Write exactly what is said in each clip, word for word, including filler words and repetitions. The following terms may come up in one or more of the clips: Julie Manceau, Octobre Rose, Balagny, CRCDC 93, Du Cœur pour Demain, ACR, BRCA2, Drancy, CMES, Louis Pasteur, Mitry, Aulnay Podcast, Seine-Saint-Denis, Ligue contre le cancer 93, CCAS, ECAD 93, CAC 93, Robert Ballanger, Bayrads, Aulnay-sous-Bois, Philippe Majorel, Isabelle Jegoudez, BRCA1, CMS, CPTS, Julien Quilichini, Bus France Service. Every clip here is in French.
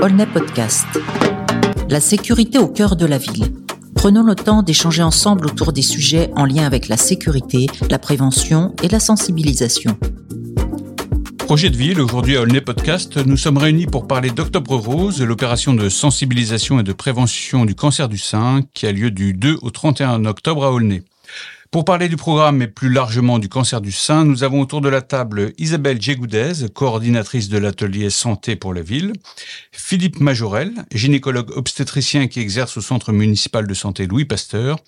Aulnay Podcast. La sécurité au cœur de la ville. Prenons le temps d'échanger ensemble autour des sujets en lien avec la sécurité, la prévention et la sensibilisation. Projet de ville, aujourd'hui à Aulnay Podcast, nous sommes réunis pour parler d'Octobre Rose, l'opération de sensibilisation et de prévention du cancer du sein qui a lieu du deux au trente et un octobre à Aulnay. Pour parler du programme et plus largement du cancer du sein, nous avons autour de la table Isabelle Jegoudez, coordinatrice de l'atelier santé pour la ville, Philippe Majorel, gynécologue obstétricien qui exerce au centre municipal de santé Louis Pasteur,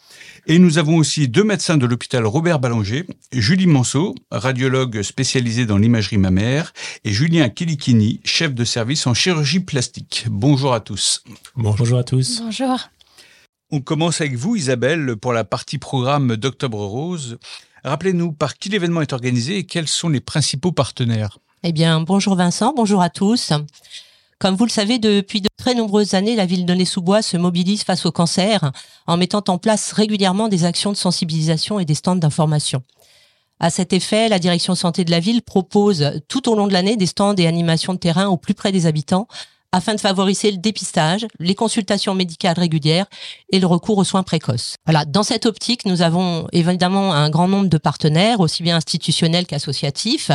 et nous avons aussi deux médecins de l'hôpital Robert Ballanger, Julie Manceau, radiologue spécialisée dans l'imagerie mammaire, et Julien Quilichini, chef de service en chirurgie plastique. Bonjour à tous. Bonjour à tous. Bonjour. On commence avec vous, Isabelle, pour la partie programme d'Octobre Rose. Rappelez-nous par qui l'événement est organisé et quels sont les principaux partenaires. Eh bien, bonjour Vincent, bonjour à tous. Comme vous le savez, depuis de très nombreuses années, la ville d'Aulnay-sous-Bois se mobilise face au cancer en mettant en place régulièrement des actions de sensibilisation et des stands d'information. À cet effet, la direction santé de la ville propose tout au long de l'année des stands et animations de terrain au plus près des habitants, afin de favoriser le dépistage, les consultations médicales régulières et le recours aux soins précoces. Voilà, dans cette optique, nous avons évidemment un grand nombre de partenaires, aussi bien institutionnels qu'associatifs.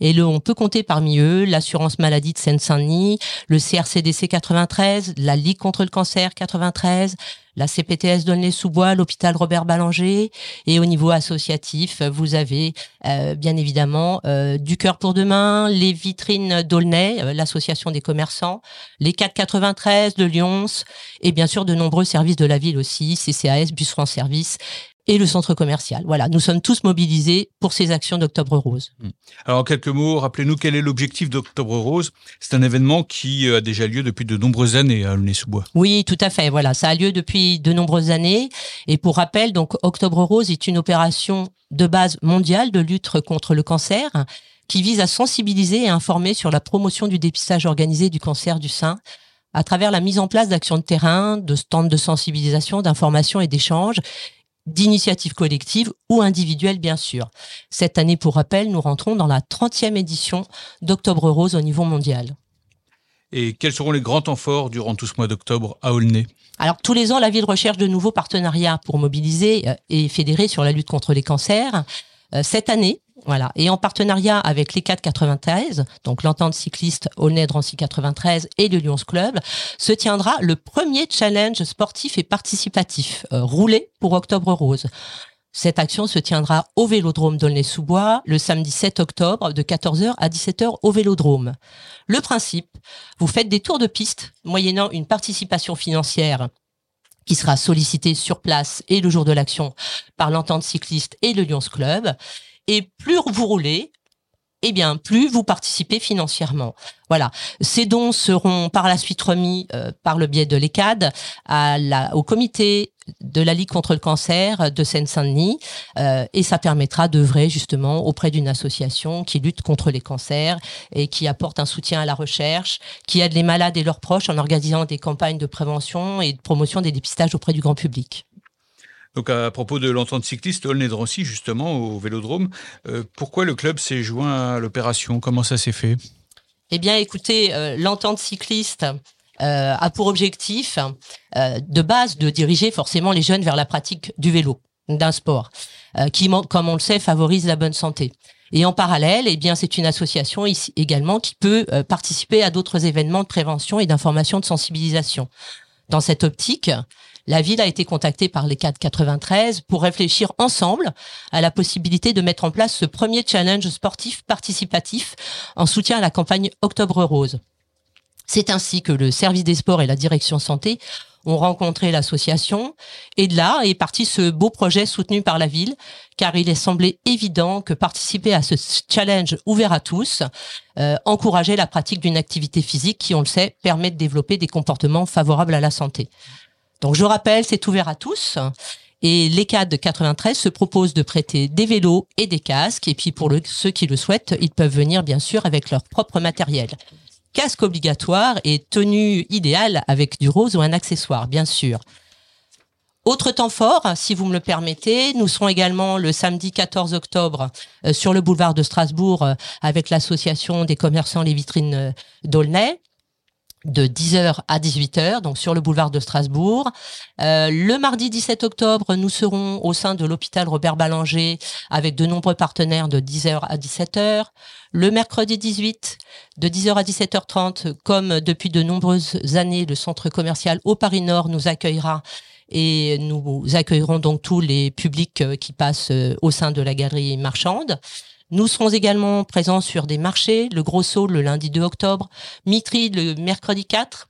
Et le, on peut compter parmi eux l'assurance maladie de Seine-Saint-Denis, le C R C D C quatre-vingt-treize, la Ligue contre le cancer quatre-vingt-treize, la C P T S d'Aulnay-sous-Bois, l'hôpital Robert Ballanger. Et au niveau associatif, vous avez euh, bien évidemment euh, Du Cœur pour Demain, les vitrines d'Aulnay, euh, l'association des commerçants, les C A C quatre-vingt-treize de Lyons et bien sûr de nombreux services de la ville aussi, C C A S, Bus France Service et le centre commercial. Voilà, nous sommes tous mobilisés pour ces actions d'Octobre Rose. Alors, en quelques mots, rappelez-nous quel est l'objectif d'Octobre Rose. C'est un événement qui a déjà lieu depuis de nombreuses années à Aulnay-sous-Bois. Oui, tout à fait. Voilà, ça a lieu depuis de nombreuses années. Et pour rappel, donc, Octobre Rose est une opération de base mondiale de lutte contre le cancer qui vise à sensibiliser et informer sur la promotion du dépistage organisé du cancer du sein à travers la mise en place d'actions de terrain, de stands de sensibilisation, d'information et d'échanges, d'initiatives collectives ou individuelles, bien sûr. Cette année, pour rappel, nous rentrons dans la trentième édition d'Octobre Rose au niveau mondial. Et quels seront les grands temps forts durant tout ce mois d'octobre à Aulnay ? Alors, tous les ans, la ville recherche de nouveaux partenariats pour mobiliser et fédérer sur la lutte contre les cancers. Cette année, voilà, et en partenariat avec l'E C A D quatre-vingt-treize, donc l'entente cycliste Aulnay-Drancy quatre-vingt-treize et le Lyons Club, se tiendra le premier challenge sportif et participatif, euh, roulé pour Octobre Rose. Cette action se tiendra au Vélodrome d'Aulnay-sous-Bois le samedi sept octobre de quatorze heures à dix-sept heures au Vélodrome. Le principe, vous faites des tours de piste moyennant une participation financière qui sera sollicité sur place et le jour de l'action par l'entente cycliste et le Lyons Club. Et plus vous roulez, eh bien, plus vous participez financièrement. Voilà. Ces dons seront par la suite remis euh, par le biais de l'E C A D à la, au comité de la Ligue contre le cancer de Seine-Saint-Denis euh, et ça permettra d'œuvrer justement auprès d'une association qui lutte contre les cancers et qui apporte un soutien à la recherche, qui aide les malades et leurs proches en organisant des campagnes de prévention et de promotion des dépistages auprès du grand public. Donc à propos de l'entente cycliste Aulnay-Drancy justement au Vélodrome, euh, pourquoi le club s'est joint à l'opération ? Comment ça s'est fait ? Eh bien écoutez, euh, l'entente cycliste euh, a pour objectif euh, de base de diriger forcément les jeunes vers la pratique du vélo, d'un sport, euh, qui, comme on le sait, favorise la bonne santé. Et en parallèle, eh bien, c'est une association ici également qui peut euh, participer à d'autres événements de prévention et d'information de sensibilisation. Dans cette optique, la ville a été contactée par les C A C quatre-vingt-treize pour réfléchir ensemble à la possibilité de mettre en place ce premier challenge sportif participatif en soutien à la campagne Octobre Rose. C'est ainsi que le service des sports et la direction santé ont rencontré l'association et de là est parti ce beau projet soutenu par la ville, car il est semblé évident que participer à ce challenge ouvert à tous, euh, encourageait la pratique d'une activité physique qui, on le sait, permet de développer des comportements favorables à la santé. Donc, je rappelle, c'est ouvert à tous. Et l'E C A D quatre-vingt-treize se propose de prêter des vélos et des casques. Et puis, pour le, ceux qui le souhaitent, ils peuvent venir, bien sûr, avec leur propre matériel. Casque obligatoire et tenue idéale avec du rose ou un accessoire, bien sûr. Autre temps fort, si vous me le permettez, nous serons également le samedi quatorze octobre euh, sur le boulevard de Strasbourg euh, avec l'association des commerçants Les Vitrines d'Aulnay. de dix heures à dix-huit heures, donc sur le boulevard de Strasbourg. Euh, le mardi dix-sept octobre, nous serons au sein de l'hôpital Robert Ballanger avec de nombreux partenaires de dix heures à dix-sept heures. Le mercredi dix-huit, de dix heures à dix-sept heures trente, comme depuis de nombreuses années, le centre commercial au Paris Nord nous accueillera et nous accueillerons donc tous les publics qui passent au sein de la galerie marchande. Nous serons également présents sur des marchés, le Gros Saut le lundi deux octobre, Mitry le mercredi quatre.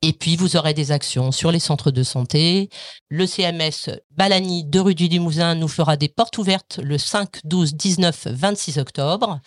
Et puis, vous aurez des actions sur les centres de santé. Le C M S Balagny de rue du Limousin nous fera des portes ouvertes le cinq, douze, dix-neuf, vingt-six octobre.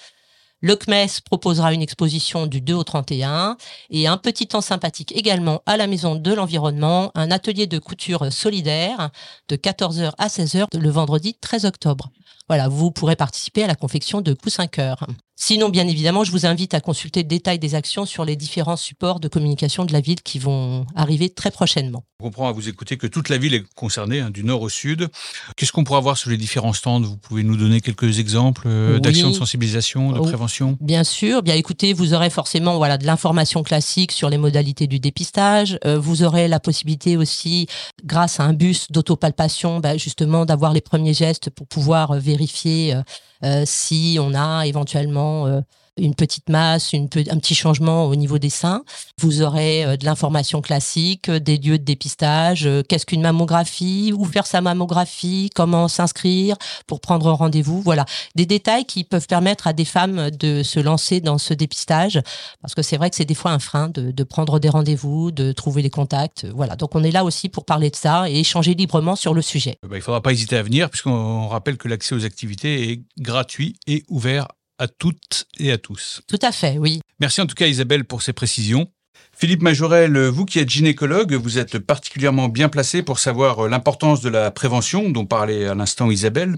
Le C M E S proposera une exposition du deux au trente et un et un petit temps sympathique également à la Maison de l'Environnement, un atelier de couture solidaire de quatorze heures à seize heures le vendredi treize octobre. Voilà, vous pourrez participer à la confection de coussins cœur. Sinon, bien évidemment, je vous invite à consulter le détail des actions sur les différents supports de communication de la ville qui vont arriver très prochainement. On comprend à vous écouter que toute la ville est concernée, hein, du nord au sud. Qu'est-ce qu'on pourra voir sur les différents stands ? Vous pouvez nous donner quelques exemples euh, oui. d'actions de sensibilisation, de oh, prévention ? Bien sûr. Bien, écoutez, vous aurez forcément voilà, de l'information classique sur les modalités du dépistage. Euh, vous aurez la possibilité aussi, grâce à un bus d'autopalpation, bah, justement, d'avoir les premiers gestes pour pouvoir vérifier vérifier euh, si on a éventuellement euh, une petite masse, une pe- un petit changement au niveau des seins. Vous aurez euh, de l'information classique, des lieux de dépistage, euh, qu'est-ce qu'une mammographie, où faire sa mammographie, comment s'inscrire pour prendre rendez-vous. Voilà, des détails qui peuvent permettre à des femmes de se lancer dans ce dépistage, parce que c'est vrai que c'est des fois un frein de, de prendre des rendez-vous, de trouver les contacts. Voilà, donc on est là aussi pour parler de ça et échanger librement sur le sujet. Bah, il ne faudra pas hésiter à venir, puisqu'on rappelle que l'accès aux activités est gratuit et ouvert à toutes et à tous. Tout à fait, oui. Merci en tout cas Isabelle pour ces précisions. Philippe Majorel, vous qui êtes gynécologue, vous êtes particulièrement bien placé pour savoir l'importance de la prévention dont parlait à l'instant Isabelle.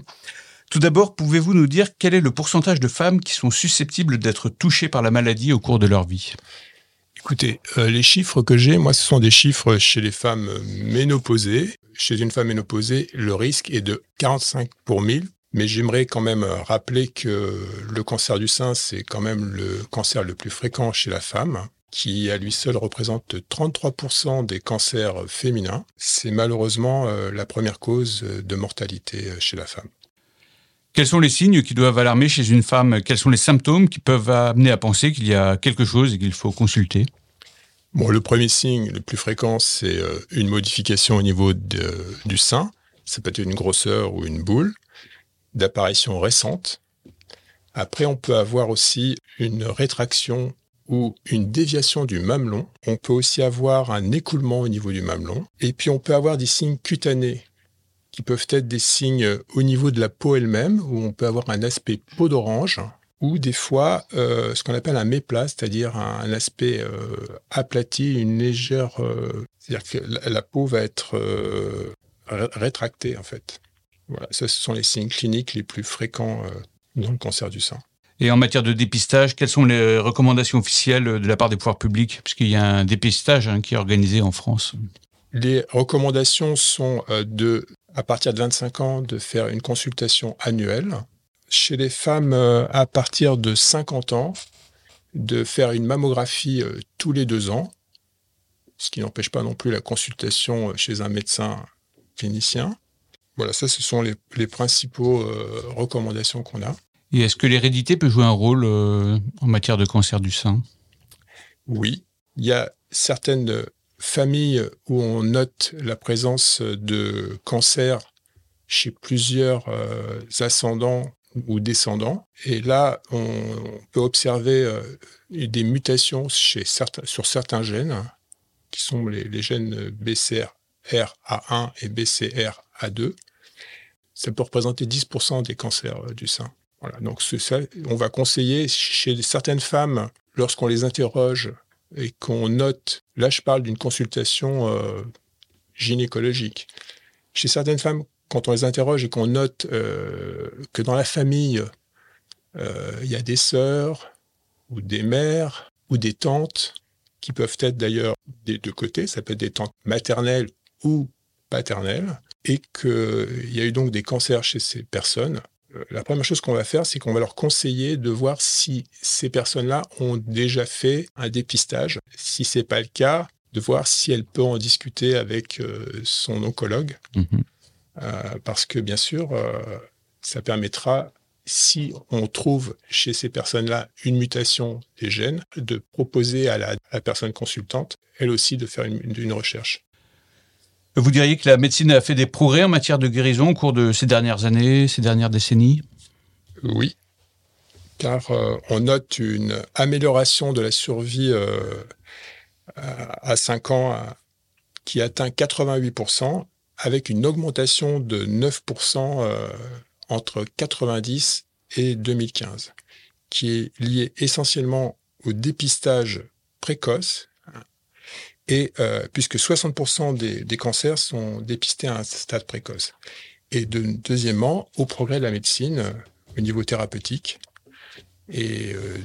Tout d'abord, pouvez-vous nous dire quel est le pourcentage de femmes qui sont susceptibles d'être touchées par la maladie au cours de leur vie ? Écoutez, euh, les chiffres que j'ai, moi, ce sont des chiffres chez les femmes ménopausées. Chez une femme ménopausée, le risque est de quarante-cinq pour mille. Mais j'aimerais quand même rappeler que le cancer du sein, c'est quand même le cancer le plus fréquent chez la femme, qui à lui seul représente trente-trois pour cent des cancers féminins. C'est malheureusement la première cause de mortalité chez la femme. Quels sont les signes qui doivent alarmer chez une femme ? Quels sont les symptômes qui peuvent amener à penser qu'il y a quelque chose et qu'il faut consulter ? Bon, le premier signe le plus fréquent, c'est une modification au niveau de, du sein. Ça peut être une grosseur ou une boule d'apparition récente. Après, on peut avoir aussi une rétraction ou une déviation du mamelon. On peut aussi avoir un écoulement au niveau du mamelon. Et puis, on peut avoir des signes cutanés qui peuvent être des signes au niveau de la peau elle-même, où on peut avoir un aspect peau d'orange ou des fois euh, ce qu'on appelle un méplat, c'est-à-dire un, un aspect euh, aplati, une légère... Euh, c'est-à-dire que la, la peau va être euh, rétractée, en fait. Voilà, ça, ce sont les signes cliniques les plus fréquents dans le cancer du sein. Et en matière de dépistage, quelles sont les recommandations officielles de la part des pouvoirs publics ? Puisqu'il y a un dépistage hein, qui est organisé en France. Les recommandations sont de, à partir de vingt-cinq ans, de faire une consultation annuelle. Chez les femmes, à partir de cinquante ans, de faire une mammographie tous les deux ans, ce qui n'empêche pas non plus la consultation chez un médecin clinicien. Voilà, ça, ce sont les, les principaux euh, recommandations qu'on a. Et est-ce que l'hérédité peut jouer un rôle euh, en matière de cancer du sein ? Oui. Il y a certaines familles où on note la présence de cancer chez plusieurs euh, ascendants ou descendants. Et là, on, on peut observer euh, des mutations chez certains, sur certains gènes, hein, qui sont les, les gènes B C R A un et B C R A deux. Ça peut représenter dix pour cent des cancers du sein. Voilà, donc c'est ça, on va conseiller chez certaines femmes, lorsqu'on les interroge et qu'on note, là je parle d'une consultation euh, gynécologique, chez certaines femmes, quand on les interroge et qu'on note euh, que dans la famille, euh, il y a des sœurs ou des mères ou des tantes, qui peuvent être d'ailleurs des deux côtés, ça peut être des tantes maternelles ou paternelles, et qu'il y a eu donc des cancers chez ces personnes, La première chose qu'on va faire, c'est qu'on va leur conseiller de voir si ces personnes-là ont déjà fait un dépistage. Si ce n'est pas le cas, de voir si elle peut en discuter avec euh, son oncologue. Mmh. Euh, parce que, bien sûr, euh, ça permettra, si on trouve chez ces personnes-là une mutation des gènes, de proposer à la, à la personne consultante, elle aussi, de faire une, une recherche. Vous diriez que la médecine a fait des progrès en matière de guérison au cours de ces dernières années, ces dernières décennies ? Oui, car euh, on note une amélioration de la survie euh, à cinq ans à, qui atteint quatre-vingt-huit pour cent, avec une augmentation de neuf pour cent euh, entre mille neuf cent quatre-vingt-dix et deux mille quinze, qui est liée essentiellement au dépistage précoce. Et euh, puisque soixante pour cent des, des cancers sont dépistés à un stade précoce. Et de, deuxièmement, au progrès de la médecine, euh, au niveau thérapeutique et, euh,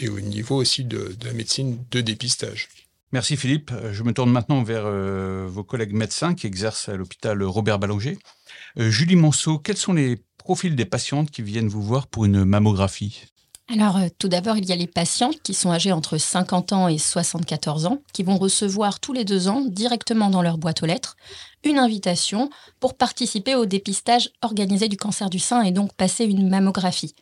et au niveau aussi de, de la médecine de dépistage. Merci Philippe. Je me tourne maintenant vers euh, vos collègues médecins qui exercent à l'hôpital Robert Ballanger. Euh, Julie Manceau, quels sont les profils des patientes qui viennent vous voir pour une mammographie ? Alors, tout d'abord, il y a les patientes qui sont âgées entre cinquante ans et soixante-quatorze ans, qui vont recevoir tous les deux ans, directement dans leur boîte aux lettres, une invitation pour participer au dépistage organisé du cancer du sein et donc passer une mammographie.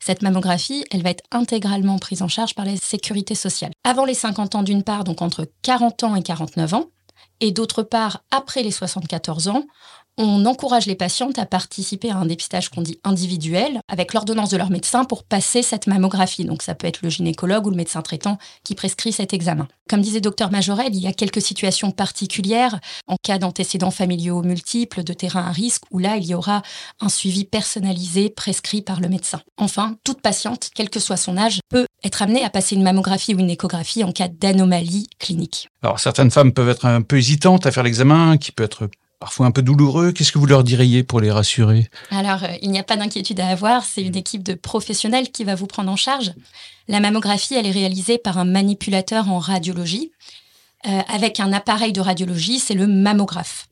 Cette mammographie, elle va être intégralement prise en charge par la sécurité sociale. Avant les cinquante ans d'une part, donc entre quarante ans et quarante-neuf ans, et d'autre part, après les soixante-quatorze ans, on encourage les patientes à participer à un dépistage qu'on dit individuel avec l'ordonnance de leur médecin pour passer cette mammographie. Donc ça peut être le gynécologue ou le médecin traitant qui prescrit cet examen. Comme disait docteur Majorel, il y a quelques situations particulières en cas d'antécédents familiaux multiples, de terrain à risque, où là il y aura un suivi personnalisé prescrit par le médecin. Enfin, toute patiente, quel que soit son âge, peut être amenée à passer une mammographie ou une échographie en cas d'anomalie clinique. Alors certaines femmes peuvent être un peu hésitantes à faire l'examen qui peut être parfois un peu douloureux. Qu'est-ce que vous leur diriez pour les rassurer ? Alors, euh, il n'y a pas d'inquiétude à avoir. C'est une équipe de professionnels qui va vous prendre en charge. La mammographie, elle est réalisée par un manipulateur en radiologie. Euh, avec un appareil de radiologie, c'est le mammographe.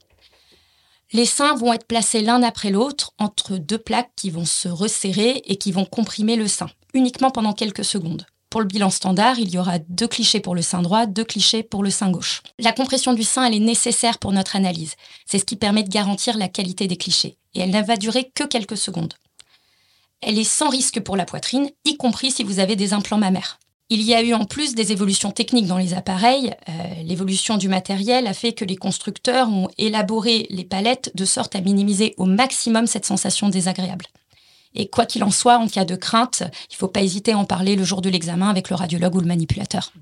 Les seins vont être placés l'un après l'autre entre deux plaques qui vont se resserrer et qui vont comprimer le sein, uniquement pendant quelques secondes. Pour le bilan standard, il y aura deux clichés pour le sein droit, deux clichés pour le sein gauche. La compression du sein, elle est nécessaire pour notre analyse. C'est ce qui permet de garantir la qualité des clichés. Et elle ne va durer que quelques secondes. Elle est sans risque pour la poitrine, y compris si vous avez des implants mammaires. Il y a eu en plus des évolutions techniques dans les appareils. Euh, l'évolution du matériel a fait que les constructeurs ont élaboré les palettes de sorte à minimiser au maximum cette sensation désagréable. Et quoi qu'il en soit, en cas de crainte, il ne faut pas hésiter à en parler le jour de l'examen avec le radiologue ou le manipulateur.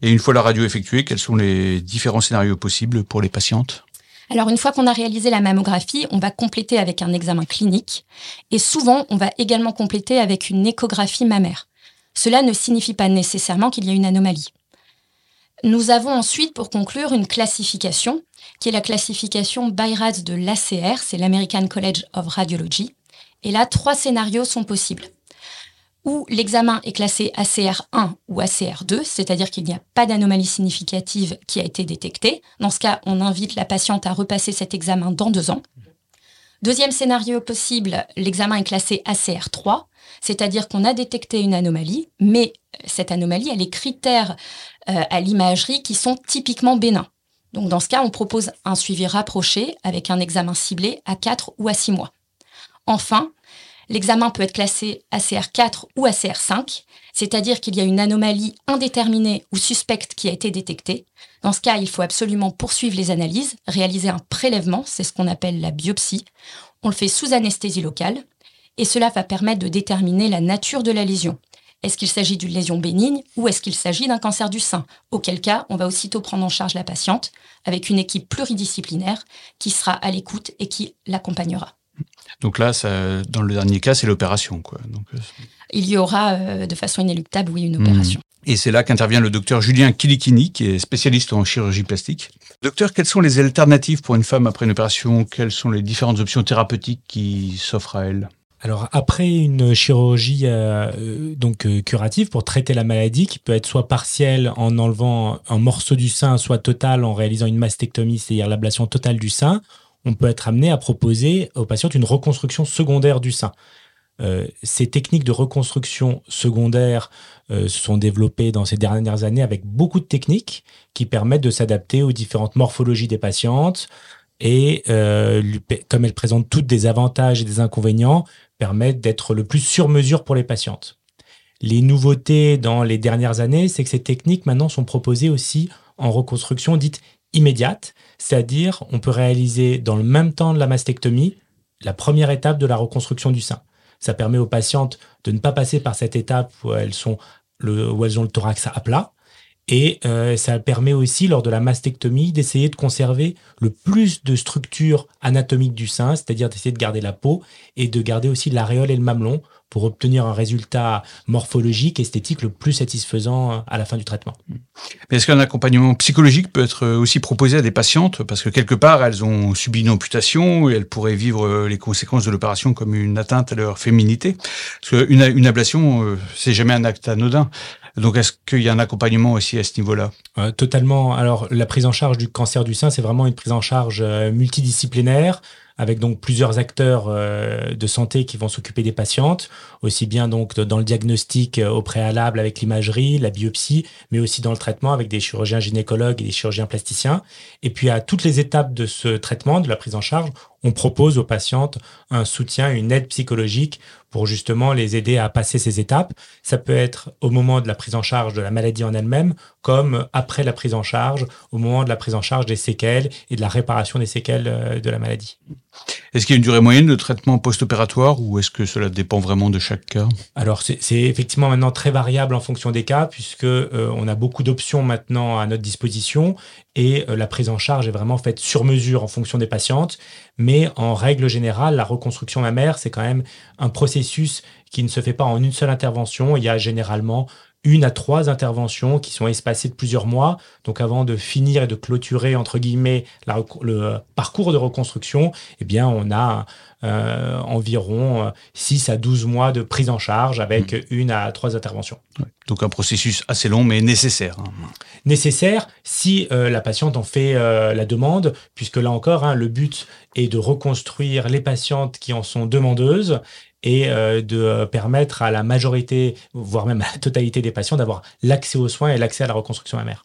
Et une fois la radio effectuée, quels sont les différents scénarios possibles pour les patientes ? Alors, une fois qu'on a réalisé la mammographie, on va compléter avec un examen clinique. Et souvent, on va également compléter avec une échographie mammaire. Cela ne signifie pas nécessairement qu'il y a une anomalie. Nous avons ensuite, pour conclure, une classification, qui est la classification Bayrads de l'A C R, c'est l'American College of Radiology. Et là, trois scénarios sont possibles. Ou l'examen est classé A C R un ou A C R deux, c'est-à-dire qu'il n'y a pas d'anomalie significative qui a été détectée. Dans ce cas, on invite la patiente à repasser cet examen dans deux ans. Deuxième scénario possible, l'examen est classé A C R trois, c'est-à-dire qu'on a détecté une anomalie, mais cette anomalie a les critères euh, à l'imagerie qui sont typiquement bénins. Donc dans ce cas, on propose un suivi rapproché avec un examen ciblé à quatre ou à six mois. Enfin, l'examen peut être classé A C R quatre ou A C R cinq, c'est-à-dire qu'il y a une anomalie indéterminée ou suspecte qui a été détectée. Dans ce cas, il faut absolument poursuivre les analyses, réaliser un prélèvement, c'est ce qu'on appelle la biopsie. On le fait sous anesthésie locale et cela va permettre de déterminer la nature de la lésion. Est-ce qu'il s'agit d'une lésion bénigne ou est-ce qu'il s'agit d'un cancer du sein ? Auquel cas, on va aussitôt prendre en charge la patiente avec une équipe pluridisciplinaire qui sera à l'écoute et qui l'accompagnera. Donc là, ça, dans le dernier cas, c'est l'opération, quoi. Donc, il y aura, euh, de façon inéluctable, oui, une opération. Mmh. Et c'est là qu'intervient le docteur Julien Quilichini, qui est spécialiste en chirurgie plastique. Docteur, quelles sont les alternatives pour une femme après une opération ? Quelles sont les différentes options thérapeutiques qui s'offrent à elle ? Alors, après une chirurgie euh, donc, euh, curative pour traiter la maladie, qui peut être soit partielle en enlevant un morceau du sein, soit totale en réalisant une mastectomie, c'est-à-dire l'ablation totale du sein, on peut être amené à proposer aux patientes une reconstruction secondaire du sein. Euh, ces techniques de reconstruction secondaire euh, se sont développées dans ces dernières années avec beaucoup de techniques qui permettent de s'adapter aux différentes morphologies des patientes et, euh, comme elles présentent toutes des avantages et des inconvénients, permettent d'être le plus sur mesure pour les patientes. Les nouveautés dans les dernières années, c'est que ces techniques maintenant sont proposées aussi en reconstruction dite immédiate, c'est-à-dire on peut réaliser dans le même temps de la mastectomie la première étape de la reconstruction du sein. Ça permet aux patientes de ne pas passer par cette étape où elles, sont le, où elles ont le thorax à plat. Et euh, ça permet aussi, lors de la mastectomie, d'essayer de conserver le plus de structures anatomiques du sein, c'est-à-dire d'essayer de garder la peau et de garder aussi l'aréole et le mamelon pour obtenir un résultat morphologique, esthétique le plus satisfaisant à la fin du traitement. Mais est-ce qu'un accompagnement psychologique peut être aussi proposé à des patientes? Parce que quelque part, elles ont subi une amputation et elles pourraient vivre les conséquences de l'opération comme une atteinte à leur féminité. Parce qu'une une ablation, c'est jamais un acte anodin. Donc, est-ce qu'il y a un accompagnement aussi à ce niveau-là? euh, Totalement. Alors, la prise en charge du cancer du sein, c'est vraiment une prise en charge euh, multidisciplinaire, avec donc plusieurs acteurs euh, de santé qui vont s'occuper des patientes, aussi bien donc dans le diagnostic euh, au préalable avec l'imagerie, la biopsie, mais aussi dans le traitement avec des chirurgiens gynécologues et des chirurgiens plasticiens. Et puis, à toutes les étapes de ce traitement, de la prise en charge, on propose aux patientes un soutien, une aide psychologique pour justement les aider à passer ces étapes. Ça peut être au moment de la prise en charge de la maladie en elle-même, comme après la prise en charge, au moment de la prise en charge des séquelles et de la réparation des séquelles de la maladie. Est-ce qu'il y a une durée moyenne de traitement post-opératoire ou est-ce que cela dépend vraiment de chaque cas? Alors, c'est, c'est effectivement maintenant très variable en fonction des cas, puisque euh, on a beaucoup d'options maintenant à notre disposition et euh, la prise en charge est vraiment faite sur mesure en fonction des patientes. Mais en règle générale, la reconstruction mammaire, c'est quand même un processus qui ne se fait pas en une seule intervention. Il y a généralement une à trois interventions qui sont espacées de plusieurs mois. Donc, avant de finir et de clôturer, entre guillemets, la, le parcours de reconstruction, eh bien, on a euh, environ six à douze mois de prise en charge avec mmh. une à trois interventions. Ouais. Donc, un processus assez long, mais nécessaire. Hein. Nécessaire si euh, la patiente en fait euh, la demande, puisque là encore, hein, le but est de reconstruire les patientes qui en sont demandeuses et de permettre à la majorité, voire même à la totalité des patients, d'avoir l'accès aux soins et l'accès à la reconstruction mammaire.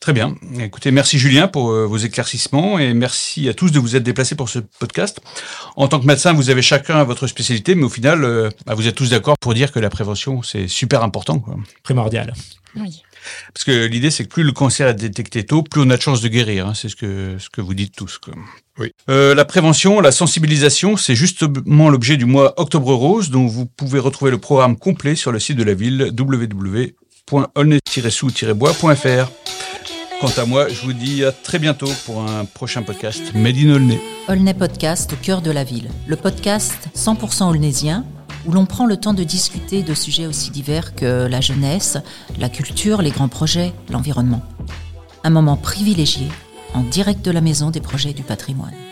Très bien. Écoutez, merci Julien pour vos éclaircissements et merci à tous de vous être déplacés pour ce podcast. En tant que médecin, vous avez chacun votre spécialité, mais au final, vous êtes tous d'accord pour dire que la prévention, c'est super important, quoi. Primordial. Oui. Parce que l'idée, c'est que plus le cancer est détecté tôt, plus on a de chances de guérir. Hein. C'est ce que, ce que vous dites tous, quoi. Oui. Euh, la prévention, la sensibilisation, c'est justement l'objet du mois Octobre Rose, dont vous pouvez retrouver le programme complet sur le site de la ville w w w point aulnay sous bois point f r. Quant à moi, je vous dis à très bientôt pour un prochain podcast Made in Aulnay. Aulnay Podcast au cœur de la ville. Le podcast cent pour cent aulnaysien, où l'on prend le temps de discuter de sujets aussi divers que la jeunesse, la culture, les grands projets, l'environnement. Un moment privilégié, en direct de la maison des projets du patrimoine.